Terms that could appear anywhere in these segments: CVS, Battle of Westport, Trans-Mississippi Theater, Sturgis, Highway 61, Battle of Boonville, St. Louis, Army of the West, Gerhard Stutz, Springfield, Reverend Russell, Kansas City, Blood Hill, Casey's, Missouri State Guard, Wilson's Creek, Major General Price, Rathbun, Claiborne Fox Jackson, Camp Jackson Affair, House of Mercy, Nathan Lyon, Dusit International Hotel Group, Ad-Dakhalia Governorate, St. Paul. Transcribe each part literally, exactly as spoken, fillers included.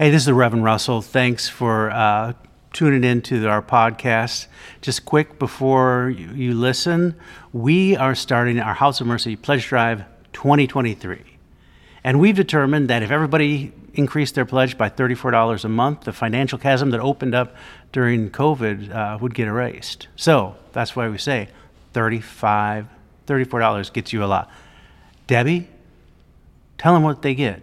Hey, this is the Reverend Russell. Thanks for uh, tuning in to our podcast. Just quick before you listen, we are starting our House of Mercy Pledge Drive twenty twenty-three. And we've determined that if everybody increased their pledge by thirty-four dollars a month, the financial chasm that opened up during COVID uh, would get erased. So that's why we say thirty-five dollars, thirty-four dollars gets you a lot. Debbie, tell them what they get.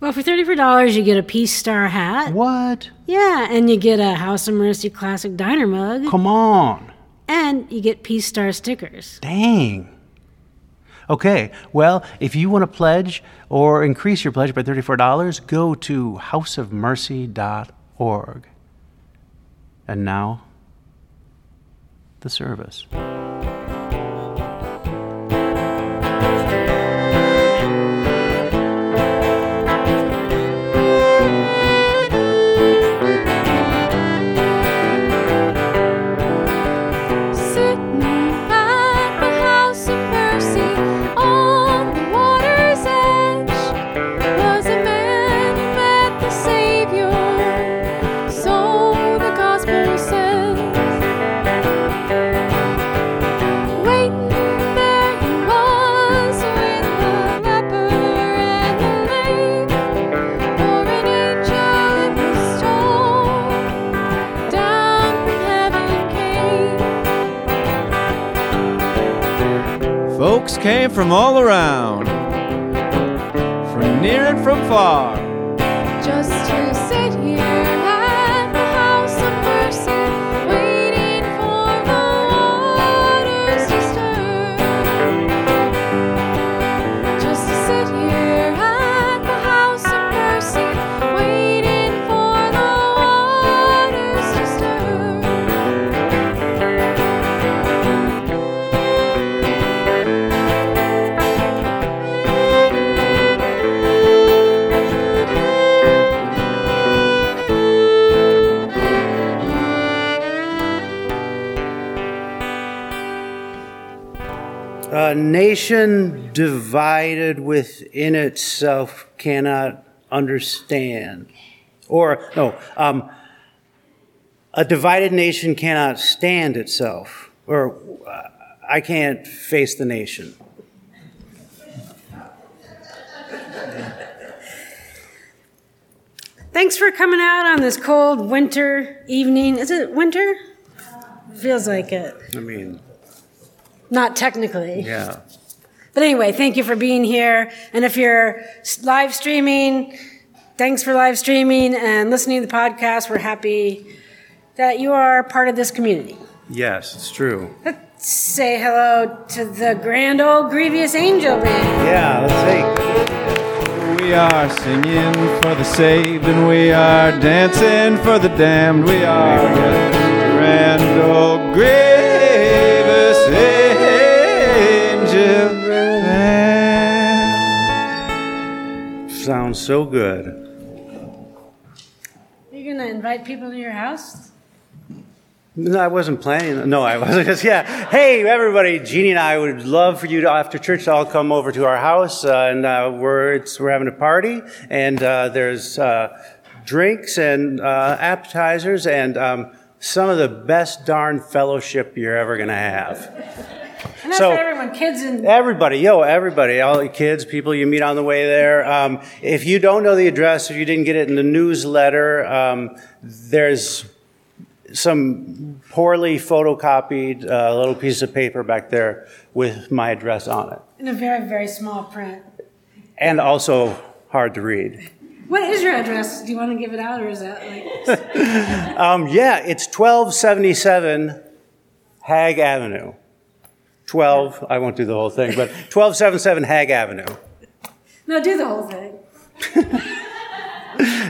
Well, for thirty-four dollars, you get a Peace Star hat. What? Yeah, and you get a House of Mercy Classic Diner mug. Come on. And you get Peace Star stickers. Dang. Okay, well, if you want to pledge or increase your pledge by thirty-four dollars, go to house of mercy dot org. And now, the service. Folks came from all around, from near and from far, just to sit here at the House of Mercy, waiting for the waters to stir. Just to sit here at the House of Mercy, waiting for the waters to stir. A nation divided within itself cannot understand. Or, no, um, a divided nation cannot stand itself. Or, uh, I can't face the nation. Thanks for coming out on this cold winter evening. Is it winter? Feels like it. I mean... Not technically. Yeah. But anyway, thank you for being here. And if you're live streaming, thanks for live streaming and listening to the podcast. We're happy that you are part of this community. Yes, it's true. Let's say hello to the grand old Grievous Angel Band. Yeah, let's sing. We are singing for the saved and we are dancing for the damned. We are the grand old Grievous. Sounds so good. You're gonna invite people to your house? No, I wasn't planning. No, I wasn't. Just, yeah. Hey, everybody! Jeannie and I would love for you to, after church, to all come over to our house, uh, and uh, we're it's, we're having a party, and uh, there's uh, drinks and uh, appetizers, and um, some of the best darn fellowship you're ever gonna have. And that's so, for everyone, kids and... Everybody, yo, everybody, all the kids, people you meet on the way there. Um, if you don't know the address, if you didn't get it in the newsletter, um, there's some poorly photocopied uh, little piece of paper back there with my address on it. In a very, very small print. And also hard to read. What is your address? Do you want to give it out, or is that like... um, yeah, it's twelve seventy-seven Haag Avenue. twelve, I won't do the whole thing, but twelve seventy-seven Haag Avenue. No, do the whole thing.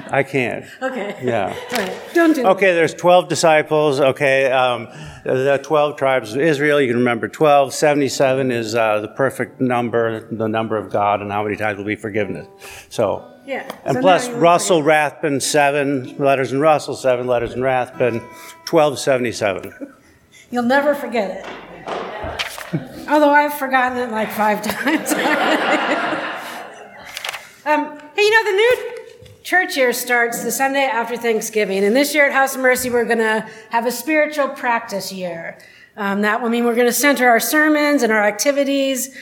I can't. Okay. Yeah. All right. Don't do it. Okay, that. There's twelve disciples, okay, um, the twelve tribes of Israel, you can remember twelve. seventy-seven is uh, the perfect number, the number of God, and how many times will be forgiven. So, yeah. And so plus Russell, Rathbun, seven letters in Russell, seven letters in Rathbun, twelve seventy-seven. You'll never forget it. Although I've forgotten it like five times. um, hey, you know, the new church year starts the Sunday after Thanksgiving. And this year at House of Mercy, we're going to have a spiritual practice year. Um, that will mean we're going to center our sermons and our activities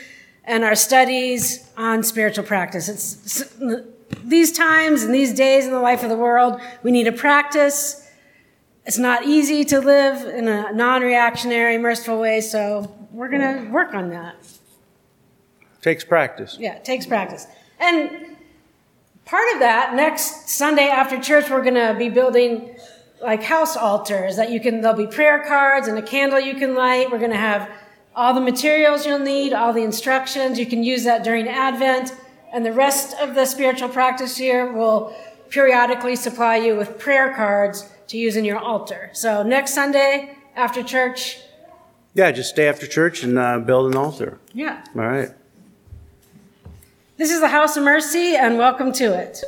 and our studies on spiritual practice. It's, it's these times and these days in the life of the world, we need to practice. It's not easy to live in a non-reactionary, merciful way, so we're going to work on that. Takes practice. Yeah, it takes practice. And part of that, next Sunday after church, we're going to be building like house altars that you can, there'll be prayer cards and a candle you can light. We're going to have all the materials you'll need, all the instructions. You can use that during Advent. And the rest of the spiritual practice here will periodically supply you with prayer cards to use in your altar. So next Sunday after church. Yeah, just stay after church and uh, build an altar. Yeah. All right. This is the House of Mercy, and welcome to it.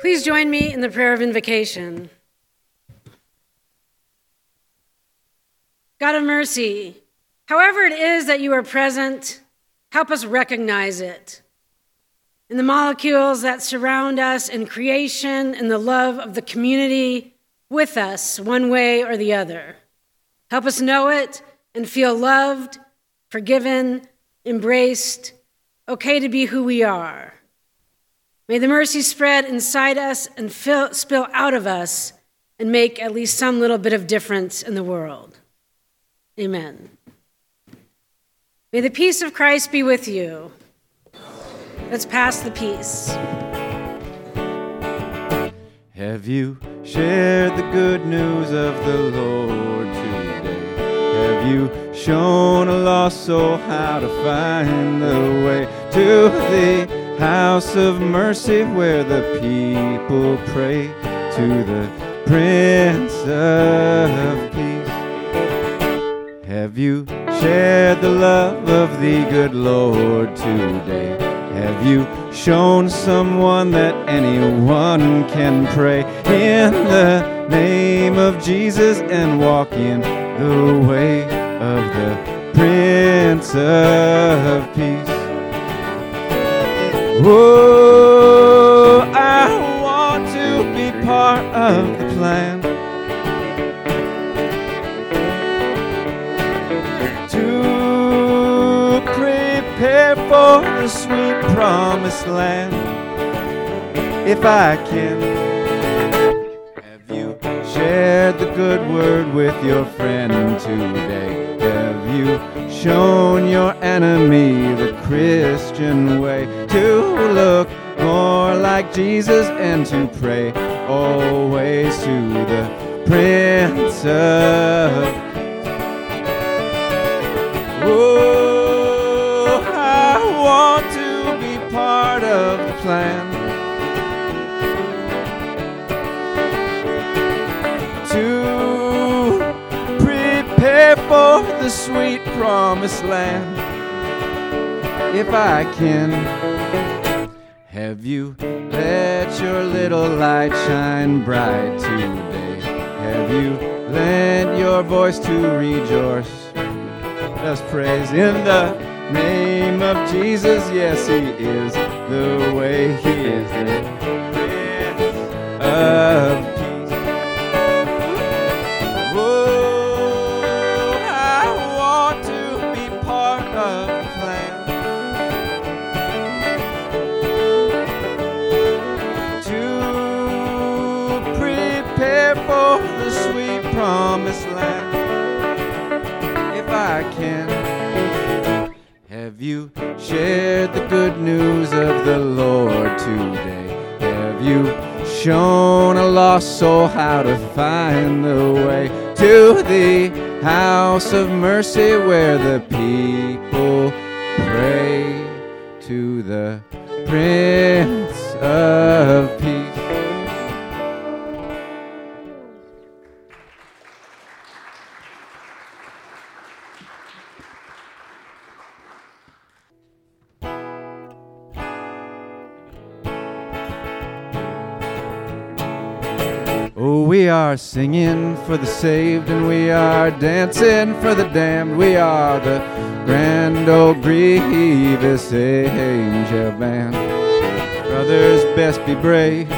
Please join me in the prayer of invocation. God of mercy, however it is that you are present, help us recognize it in the molecules that surround us, in creation, in the love of the community with us, one way or the other. Help us know it and feel loved, forgiven, embraced, okay to be who we are. May the mercy spread inside us and fill, spill out of us and make at least some little bit of difference in the world. Amen. May the peace of Christ be with you. Let's pass the peace. Have you shared the good news of the Lord today? Have you shown a lost soul how to find the way to thee? House of mercy where the people pray to the Prince of Peace. Have you shared the love of the good Lord today? Have you shown someone that anyone can pray in the name of Jesus and walk in the way of the Prince of Peace? Oh, I want to be part of the plan to there for the sweet promised land if I can. Have you shared the good word with your friend today? Have you shown your enemy the Christian way? To look more like Jesus and to pray always to the Prince of. Oh, I want to be part of the plan to prepare for the sweet promised land if I can. Have you let your little light shine bright today? Have you lent your voice to rejoice? Let us praise in the name of Jesus. Yes, he is the way. He is the Prince of Peace. Oh, I want to be part of the plan to prepare for the sweet promised land. I can. Have you shared the good news of the Lord today? Have you shown a lost soul how to find the way to the House of Mercy where the people pray to the Prince of Peace? We are singing for the saved and we are dancing for the damned. We are the grand old grievous angel band. Brothers, best be brave.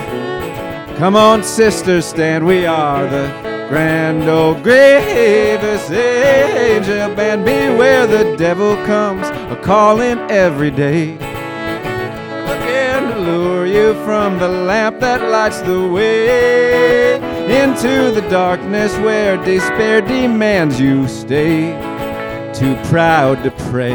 Come on, sisters, stand. We are the grand old grievous angel band. Beware the devil comes a-calling every day, looking to lure you from the lamp that lights the way into the darkness where despair demands you stay, too proud to pray.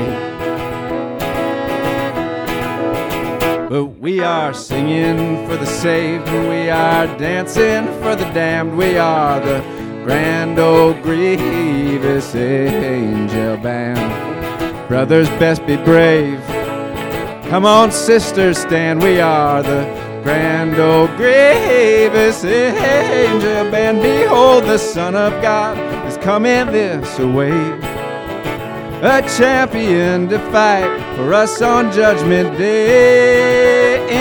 But we are singing for the saved, we are dancing for the damned. We are the grand old grievous angel band. Brothers, best be brave. Come on, sisters, stand. We are the grand old grievous angel band. Behold, the Son of God is coming this way, a champion to fight for us on Judgment Day.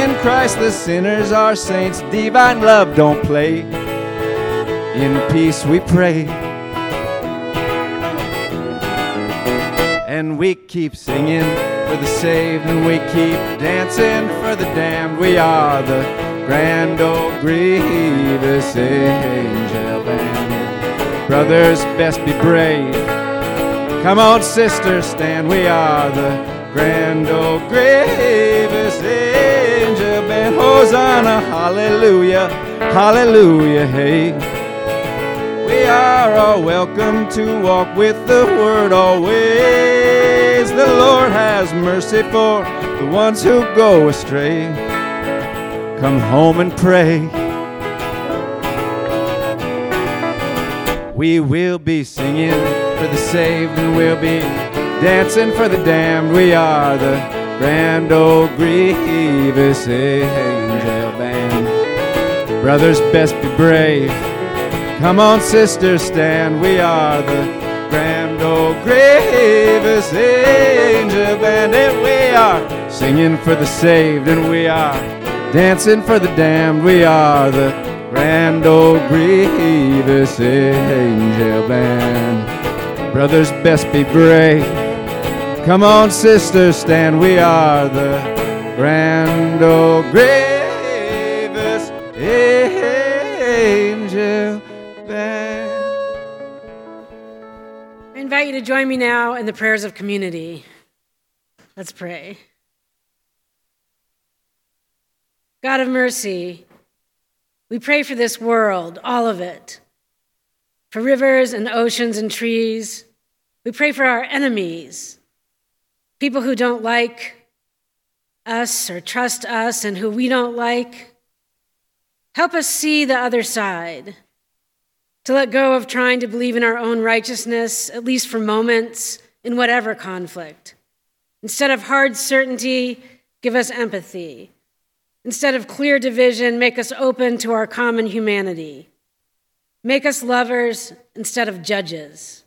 In Christ the sinners are saints, divine love don't play, in peace we pray. And we keep singing for the saved and we keep dancing for the damned. We are the grand old grievous angel band. Brothers, best be brave. Come on, sisters, stand. We are the grand old grievous angel band. Hosanna, hallelujah, hallelujah, hey. We are all welcome to walk with the word always. The Lord has mercy for the ones who go astray. Come home and pray. We will be singing for the saved and we'll be dancing for the damned. We are the grand old grievous angel band. Brothers, best be brave. Come on, sisters, stand. We are the grand old grievous angel band. And we are singing for the saved and we are dancing for the damned. We are the grand old grievous angel band. Brothers, best be brave. Come on, sisters, stand. We are the grand old grievous angel. I invite you to join me now in the prayers of community. Let's pray. God of mercy, we pray for this world, all of it, for rivers and oceans and trees. We pray for our enemies, people who don't like us or trust us and who we don't like. Help us see the other side, to let go of trying to believe in our own righteousness, at least for moments, in whatever conflict. Instead of hard certainty, give us empathy. Instead of clear division, make us open to our common humanity. Make us lovers instead of judges.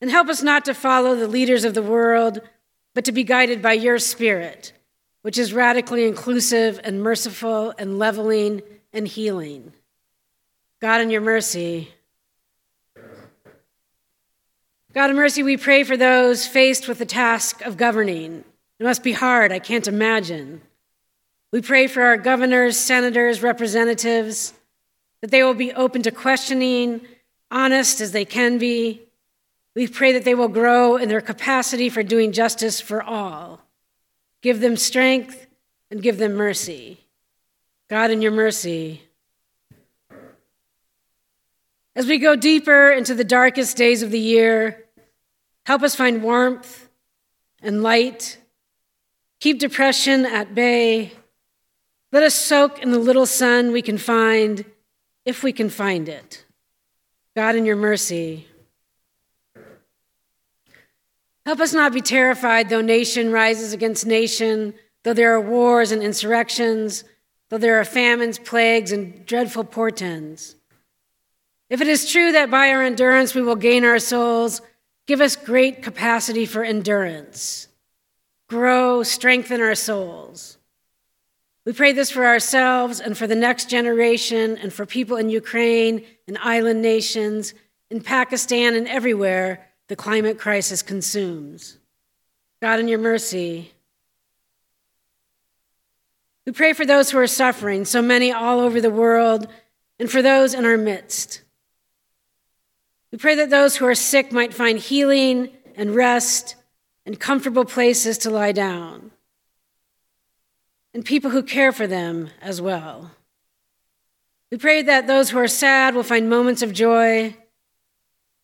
And help us not to follow the leaders of the world, but to be guided by your spirit, which is radically inclusive and merciful and leveling and healing. God, in your mercy. God, in mercy, we pray for those faced with the task of governing. It must be hard, I can't imagine. We pray for our governors, senators, representatives, that they will be open to questioning, honest as they can be. We pray that they will grow in their capacity for doing justice for all. Give them strength and give them mercy. God, in your mercy. As we go deeper into the darkest days of the year, help us find warmth and light. Keep depression at bay. Let us soak in the little sun we can find, if we can find it. God, in your mercy. Help us not be terrified, though nation rises against nation, though there are wars and insurrections, though there are famines, plagues, and dreadful portends. If it is true that by our endurance we will gain our souls, give us great capacity for endurance. Grow, strengthen our souls. We pray this for ourselves and for the next generation and for people in Ukraine and island nations, in Pakistan and everywhere the climate crisis consumes. God, in your mercy. We pray for those who are suffering, so many all over the world, and for those in our midst. We pray that those who are sick might find healing and rest and comfortable places to lie down, and people who care for them as well. We pray that those who are sad will find moments of joy.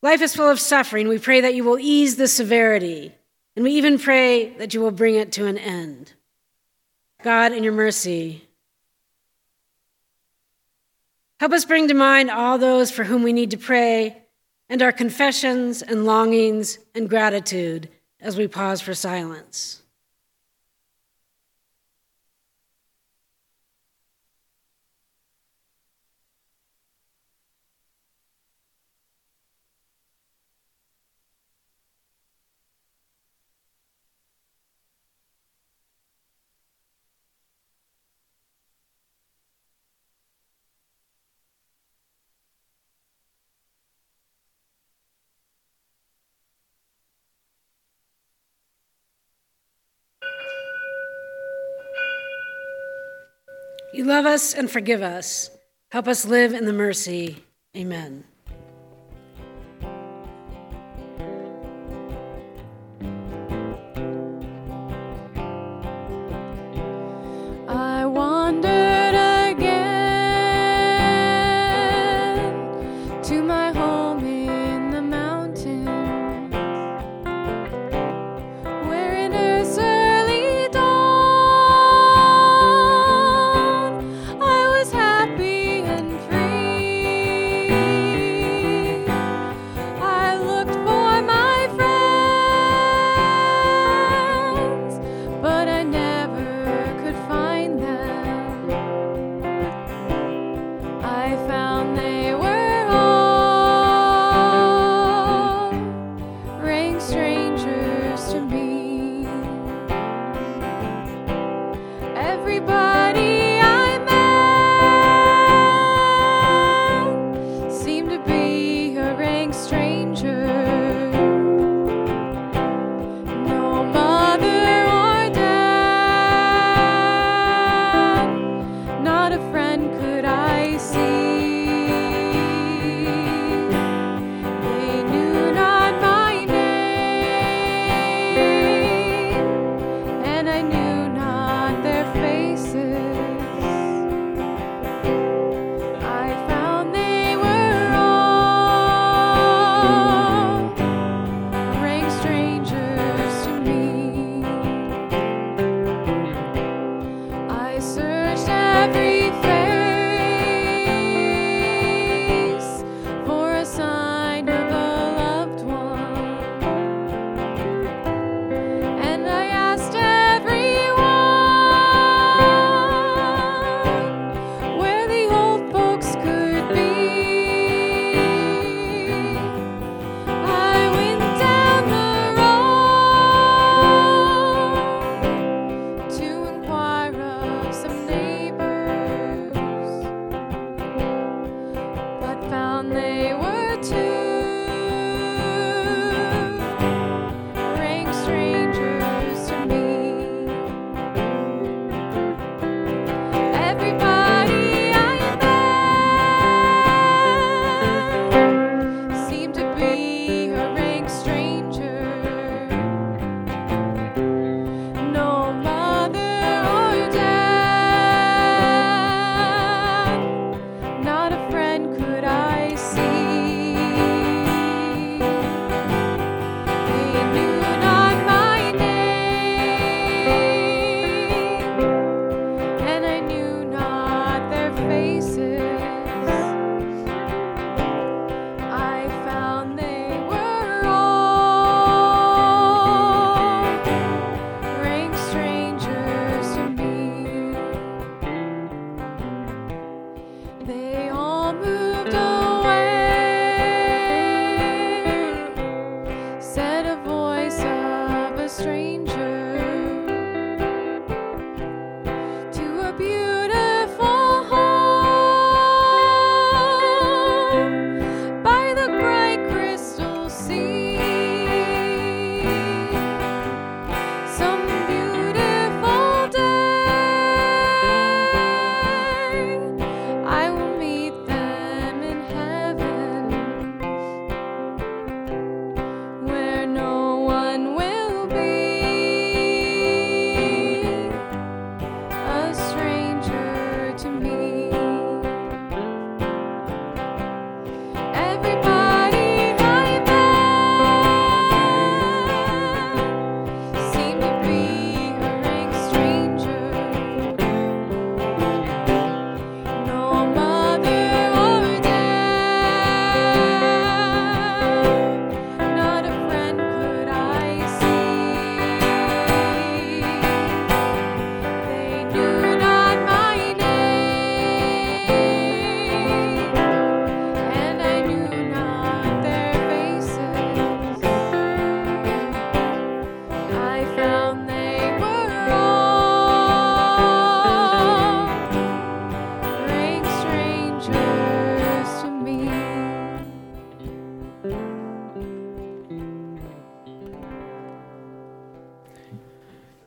Life is full of suffering. We pray that you will ease the severity, and we even pray that you will bring it to an end. God, in your mercy, help us bring to mind all those for whom we need to pray, and our confessions and longings and gratitude as we pause for silence. You love us and forgive us. Help us live in the mercy. Amen. Thank you.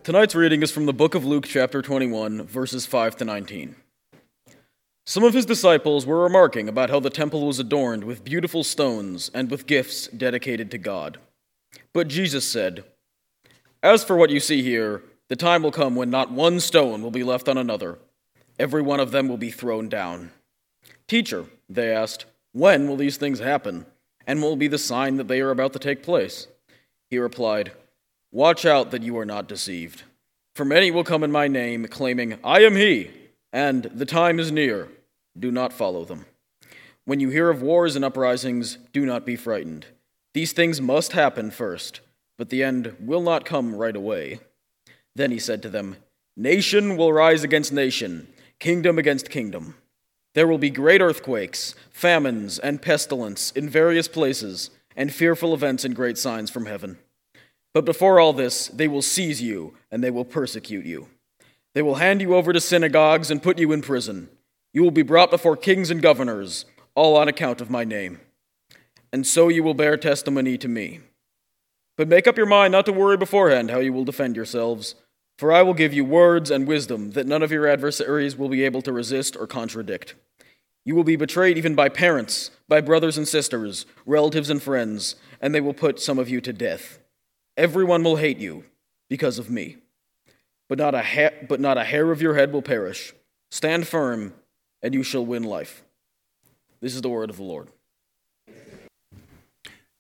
Tonight's reading is from the book of Luke, chapter twenty-one, verses five to nineteen. Some of his disciples were remarking about how the temple was adorned with beautiful stones and with gifts dedicated to God. But Jesus said, "As for what you see here, the time will come when not one stone will be left on another. Every one of them will be thrown down." "Teacher," they asked, "when will these things happen? And what will be the sign that they are about to take place?" He replied, "Watch out that you are not deceived. For many will come in my name, claiming, 'I am he,' and 'the time is near.' Do not follow them. When you hear of wars and uprisings, do not be frightened. These things must happen first, but the end will not come right away." Then he said to them, "Nation will rise against nation, kingdom against kingdom. There will be great earthquakes, famines, and pestilence in various places, and fearful events and great signs from heaven. But before all this, they will seize you, and they will persecute you. They will hand you over to synagogues and put you in prison. You will be brought before kings and governors, all on account of my name. And so you will bear testimony to me. But make up your mind not to worry beforehand how you will defend yourselves, for I will give you words and wisdom that none of your adversaries will be able to resist or contradict. You will be betrayed even by parents, by brothers and sisters, relatives and friends, and they will put some of you to death. Everyone will hate you because of me, but not a ha- but not a hair of your head will perish. Stand firm, and you shall win life." This is the word of the Lord.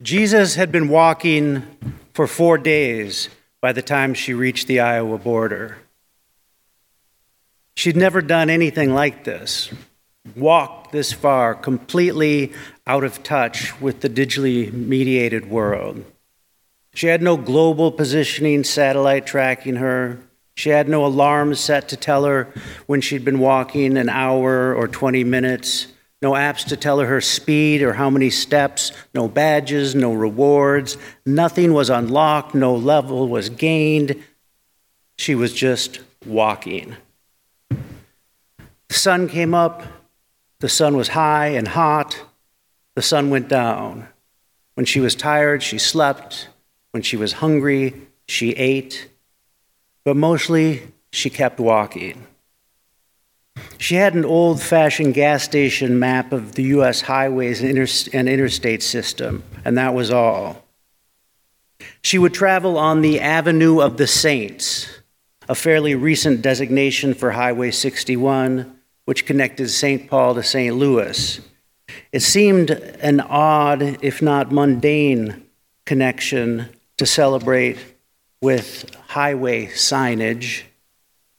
Jesus had been walking for four days by the time she reached the Iowa border. She'd never done anything like this, walked this far, completely out of touch with the digitally mediated world. She had no global positioning satellite tracking her. She had no alarm set to tell her when she'd been walking an hour or twenty minutes, no apps to tell her her speed or how many steps, no badges, no rewards. Nothing was unlocked, no level was gained. She was just walking. The sun came up. The sun was high and hot. The sun went down. When she was tired, she slept. When she was hungry, she ate, but mostly she kept walking. She had an old-fashioned gas station map of the U S highways and, inter- and interstate system, and that was all. She would travel on the Avenue of the Saints, a fairly recent designation for Highway sixty-one, which connected Saint Paul to Saint Louis. It seemed an odd, if not mundane, connection to celebrate with highway signage,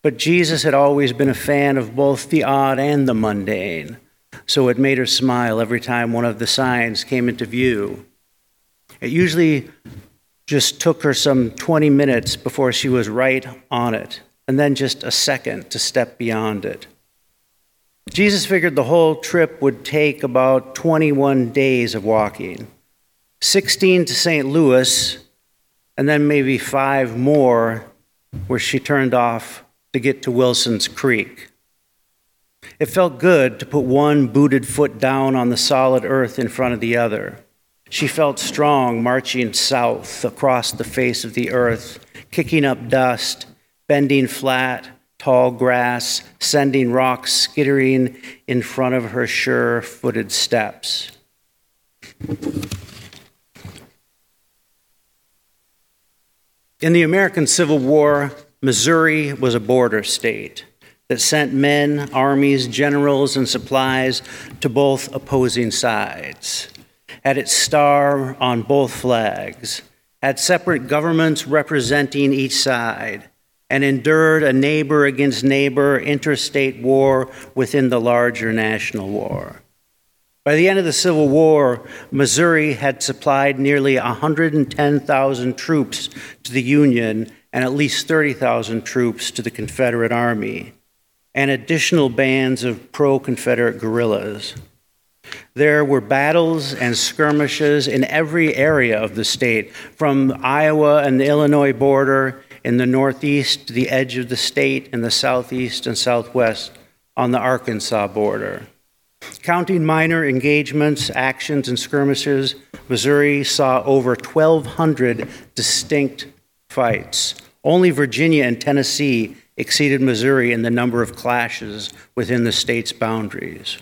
but Jesus had always been a fan of both the odd and the mundane, so it made her smile every time one of the signs came into view. It usually just took her some twenty minutes before she was right on it, and then just a second to step beyond it. Jesus figured the whole trip would take about twenty-one days of walking, sixteen to Saint Louis, and then maybe five more where she turned off to get to Wilson's Creek. It felt good to put one booted foot down on the solid earth in front of the other. She felt strong marching south across the face of the earth, kicking up dust, bending flat, tall grass, sending rocks skittering in front of her sure-footed steps. In the American Civil War, Missouri was a border state that sent men, armies, generals, and supplies to both opposing sides, had its star on both flags, had separate governments representing each side, and endured a neighbor against neighbor interstate war within the larger national war. By the end of the Civil War, Missouri had supplied nearly one hundred ten thousand troops to the Union and at least thirty thousand troops to the Confederate Army, and additional bands of pro-Confederate guerrillas. There were battles and skirmishes in every area of the state, from the Iowa and the Illinois border in the northeast to the edge of the state in the southeast and southwest on the Arkansas border. Counting minor engagements, actions, and skirmishes, Missouri saw over twelve hundred distinct fights. Only Virginia and Tennessee exceeded Missouri in the number of clashes within the state's boundaries.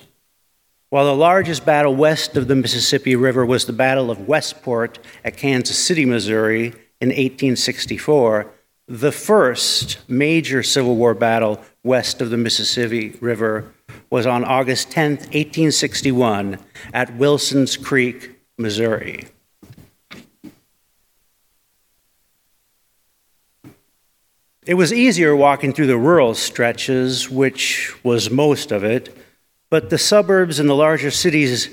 While the largest battle west of the Mississippi River was the Battle of Westport at Kansas City, Missouri, in eighteen sixty-four, the first major Civil War battle west of the Mississippi River was on August tenth, eighteen sixty-one, at Wilson's Creek, Missouri. It was easier walking through the rural stretches, which was most of it, but the suburbs and the larger cities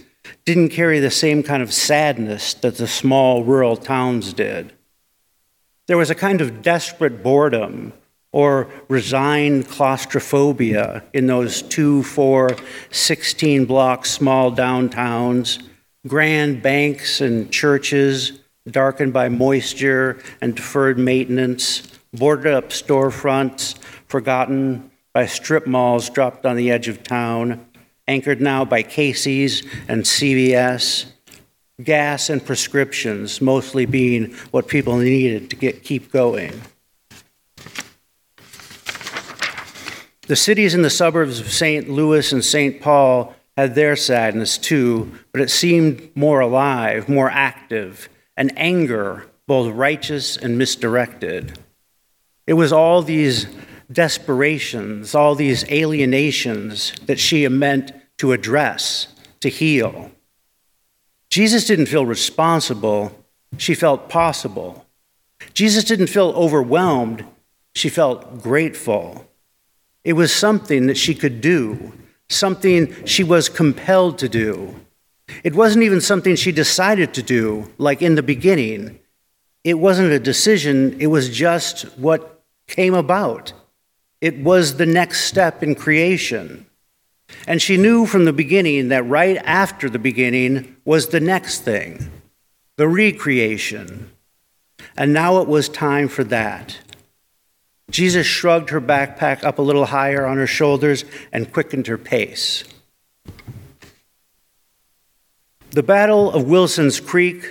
didn't carry the same kind of sadness that the small rural towns did. There was a kind of desperate boredom or resigned claustrophobia in those two, four, sixteen-block small downtowns, grand banks and churches darkened by moisture and deferred maintenance, boarded-up storefronts forgotten by strip malls dropped on the edge of town, anchored now by Casey's and C V S, gas and prescriptions mostly being what people needed to get keep going. The cities and the suburbs of Saint Louis and Saint Paul had their sadness too, but it seemed more alive, more active, an anger both righteous and misdirected. It was all these desperations, all these alienations that she meant to address, to heal. Jesus didn't feel responsible, she felt possible. Jesus didn't feel overwhelmed, she felt grateful. It was something that she could do, something she was compelled to do. It wasn't even something she decided to do, like in the beginning. It wasn't a decision, it was just what came about. It was the next step in creation. And she knew from the beginning that right after the beginning was the next thing, the recreation. And now it was time for that. Jesus shrugged her backpack up a little higher on her shoulders and quickened her pace. The Battle of Wilson's Creek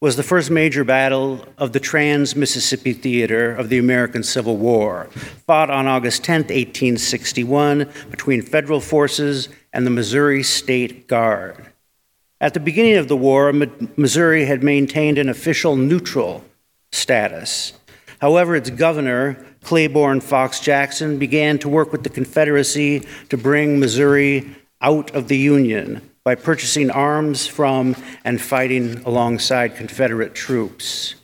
was the first major battle of the Trans-Mississippi Theater of the American Civil War, fought on August tenth, eighteen sixty-one, between federal forces and the Missouri State Guard. At the beginning of the war, Missouri had maintained an official neutral status. However, its governor, Claiborne Fox Jackson, began to work with the Confederacy to bring Missouri out of the Union by purchasing arms from and fighting alongside Confederate troops.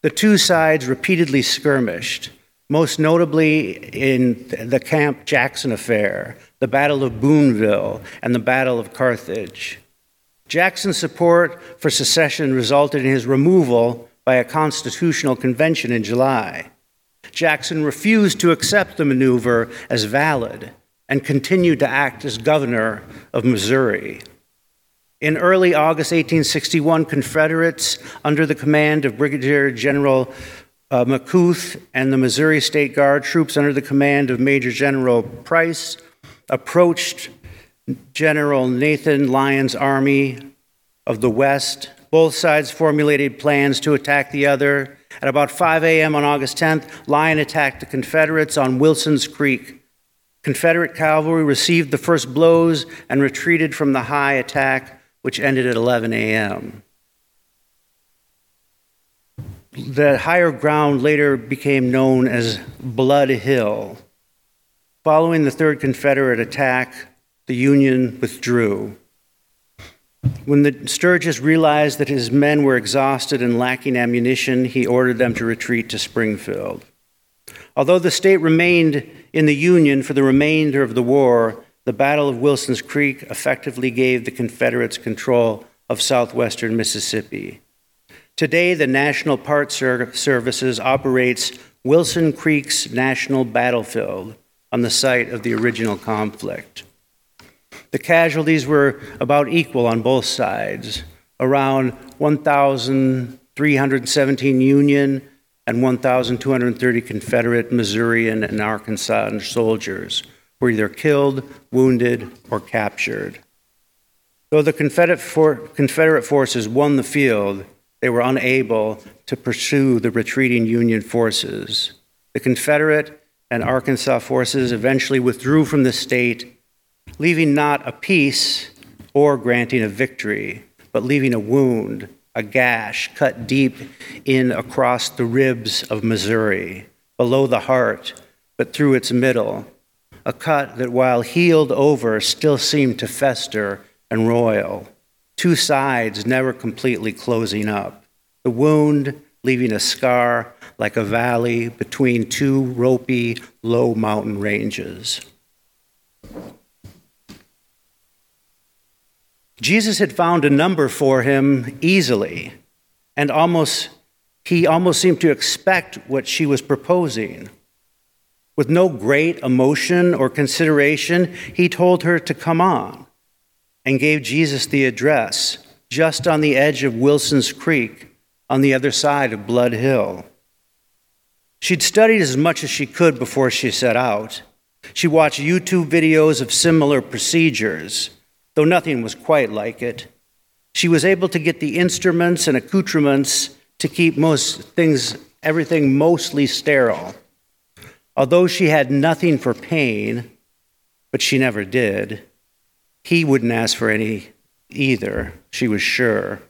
The two sides repeatedly skirmished, most notably in the Camp Jackson Affair, the Battle of Boonville, and the Battle of Carthage. Jackson's support for secession resulted in his removal by a constitutional convention in July. Jackson refused to accept the maneuver as valid and continued to act as governor of Missouri. In early August eighteen sixty-one, Confederates under the command of Brigadier General uh, McCuth and the Missouri State Guard troops under the command of Major General Price approached General Nathan Lyon's Army of the West. Both sides formulated plans to attack the other. At about five a.m. on August tenth, Lyon attacked the Confederates on Wilson's Creek. Confederate cavalry received the first blows and retreated from the high attack, which ended at eleven a.m. The higher ground later became known as Blood Hill. Following the third Confederate attack, the Union withdrew. When the Sturgis realized that his men were exhausted and lacking ammunition, he ordered them to retreat to Springfield. Although the state remained in the Union for the remainder of the war, the Battle of Wilson's Creek effectively gave the Confederates control of southwestern Mississippi. Today, the National Park Services operates Wilson Creek's National Battlefield on the site of the original conflict. The casualties were about equal on both sides, around one thousand three hundred seventeen Union and one thousand two hundred thirty Confederate, Missourian, and Arkansan soldiers were either killed, wounded, or captured. Though the Confederate, for- Confederate forces won the field, they were unable to pursue the retreating Union forces. The Confederate and Arkansas forces eventually withdrew from the state, leaving not a peace or granting a victory, but leaving a wound, a gash cut deep in across the ribs of Missouri, below the heart, but through its middle, a cut that while healed over still seemed to fester and roil, two sides never completely closing up, the wound leaving a scar like a valley between two ropey, low mountain ranges. Jesus had found a number for him easily, and almost he almost seemed to expect what she was proposing. With no great emotion or consideration, he told her to come on and gave Jesus the address, just on the edge of Wilson's Creek, on the other side of Blood Hill. She'd studied as much as she could before she set out. She watched YouTube videos of similar procedures, though nothing was quite like it. She was able to get the instruments and accoutrements to keep most things, everything mostly sterile. Although she had nothing for pain, but she never did, he wouldn't ask for any either, she was sure.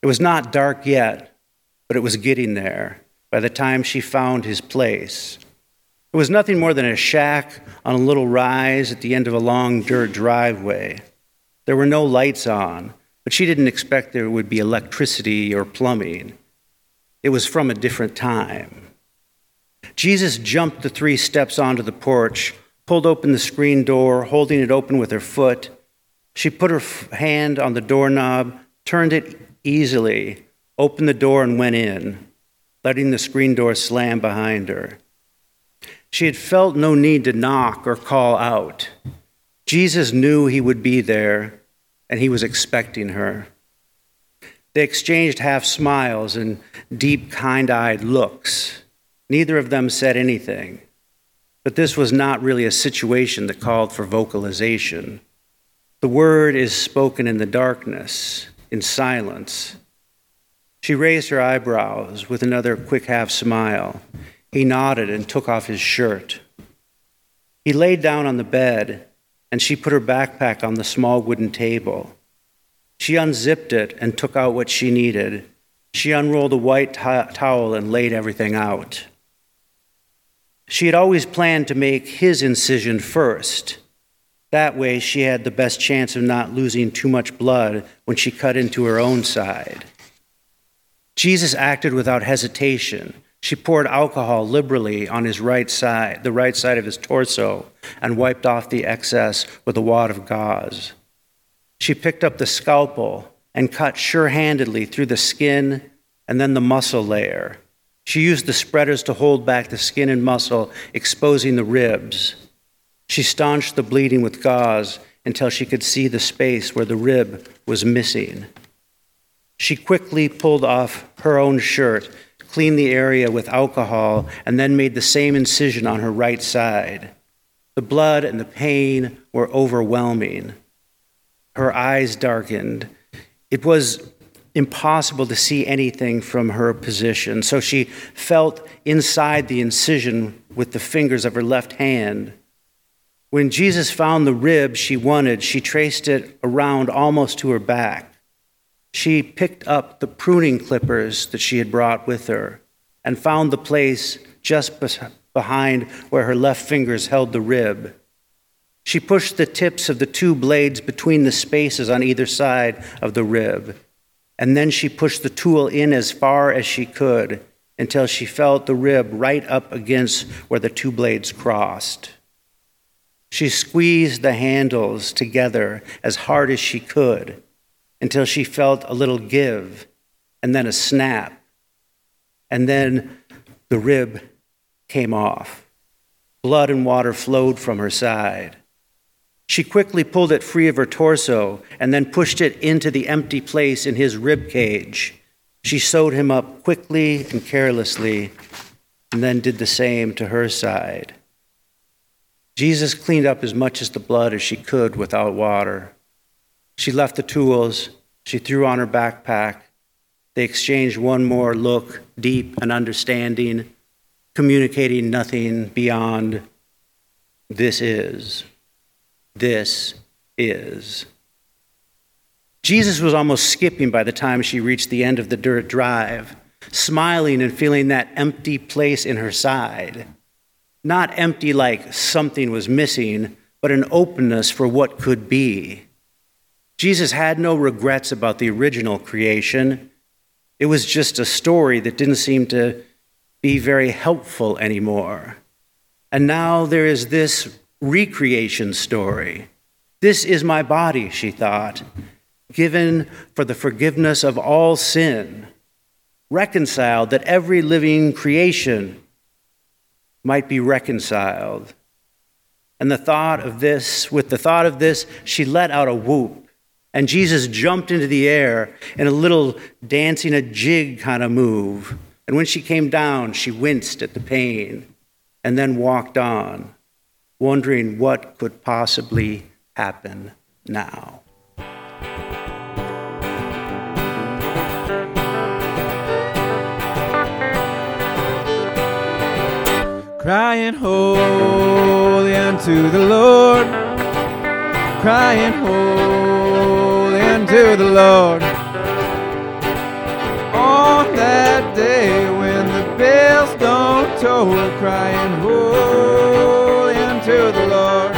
It was not dark yet, but it was getting there by the time she found his place. It was nothing more than a shack on a little rise at the end of a long dirt driveway. There were no lights on, but she didn't expect there would be electricity or plumbing. It was from a different time. Jesus jumped the three steps onto the porch, pulled open the screen door, holding it open with her foot. She put her hand on the doorknob, turned it easily, opened the door and went in, letting the screen door slam behind her. She had felt no need to knock or call out. Jesus knew he would be there, and he was expecting her. They exchanged half smiles and deep, kind-eyed looks. Neither of them said anything, but this was not really a situation that called for vocalization. The word is spoken in the darkness, in silence. She raised her eyebrows with another quick half smile. He nodded and took off his shirt. He laid down on the bed, and she put her backpack on the small wooden table. She unzipped it and took out what she needed. She unrolled a white to- towel and laid everything out. She had always planned to make his incision first. That way, she had the best chance of not losing too much blood when she cut into her own side. Jesus acted without hesitation. She poured alcohol liberally on his right side, the right side of his torso, and wiped off the excess with a wad of gauze. She picked up the scalpel and cut sure-handedly through the skin and then the muscle layer. She used the spreaders to hold back the skin and muscle, exposing the ribs. She staunched the bleeding with gauze until she could see the space where the rib was missing. She quickly pulled off her own shirt, cleaned the area with alcohol, and then made the same incision on her right side. The blood and the pain were overwhelming. Her eyes darkened. It was impossible to see anything from her position, so she felt inside the incision with the fingers of her left hand. When Jesus found the rib she wanted, she traced it around almost to her back. She picked up the pruning clippers that she had brought with her and found the place just behind where her left fingers held the rib. She pushed the tips of the two blades between the spaces on either side of the rib, and then she pushed the tool in as far as she could until she felt the rib right up against where the two blades crossed. She squeezed the handles together as hard as she could until she felt a little give, and then a snap, and then the rib came off. Blood and water flowed from her side. She quickly pulled it free of her torso and then pushed it into the empty place in his rib cage. She sewed him up quickly and carelessly, and then did the same to her side. Jesus cleaned up as much of the blood as she could without water. She left the tools. She threw on her backpack. They exchanged one more look, deep and understanding, communicating nothing beyond, this is, this is. Jesus was almost skipping by the time she reached the end of the dirt drive, smiling and feeling that empty place in her side. Not empty like something was missing, but an openness for what could be. Jesus had no regrets about the original creation. It was just a story that didn't seem to be very helpful anymore. And now there is this recreation story. This is my body, she thought, given for the forgiveness of all sin, reconciled that every living creation might be reconciled. And the thought of this, with the thought of this, she let out a whoop, and Jesus jumped into the air in a little dancing a jig kind of move. And when she came down, she winced at the pain and then walked on, wondering what could possibly happen now. Crying holy unto the Lord, crying holy unto the Lord, on that day when the bells don't toll, crying holy unto the Lord,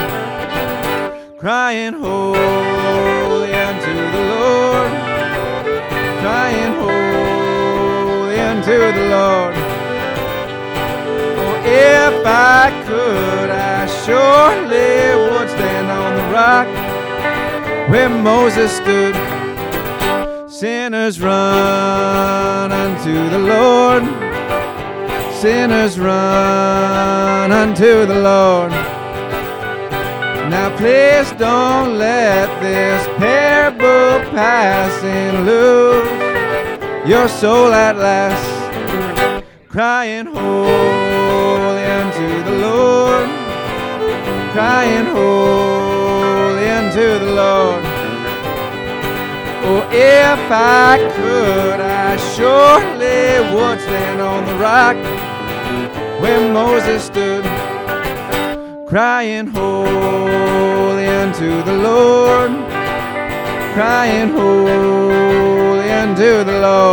crying holy unto the Lord, crying holy unto the Lord. If I could, I surely would stand on the rock where Moses stood. Sinners run unto the Lord, sinners run unto the Lord. Now please don't let this parable pass and lose your soul at last. Crying holy unto the Lord, crying holy unto the Lord. Oh, if I could, I surely would stand on the rock where Moses stood. Crying holy unto the Lord, crying holy unto the Lord.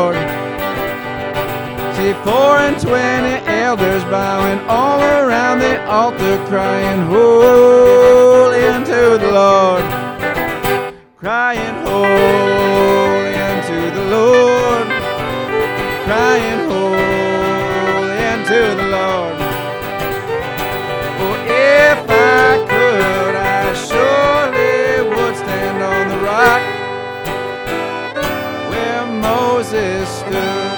Four and twenty elders bowing all around the altar, crying holy unto the Lord, crying holy unto the Lord, crying holy unto the Lord. For if I could, I surely would stand on the rock where Moses stood.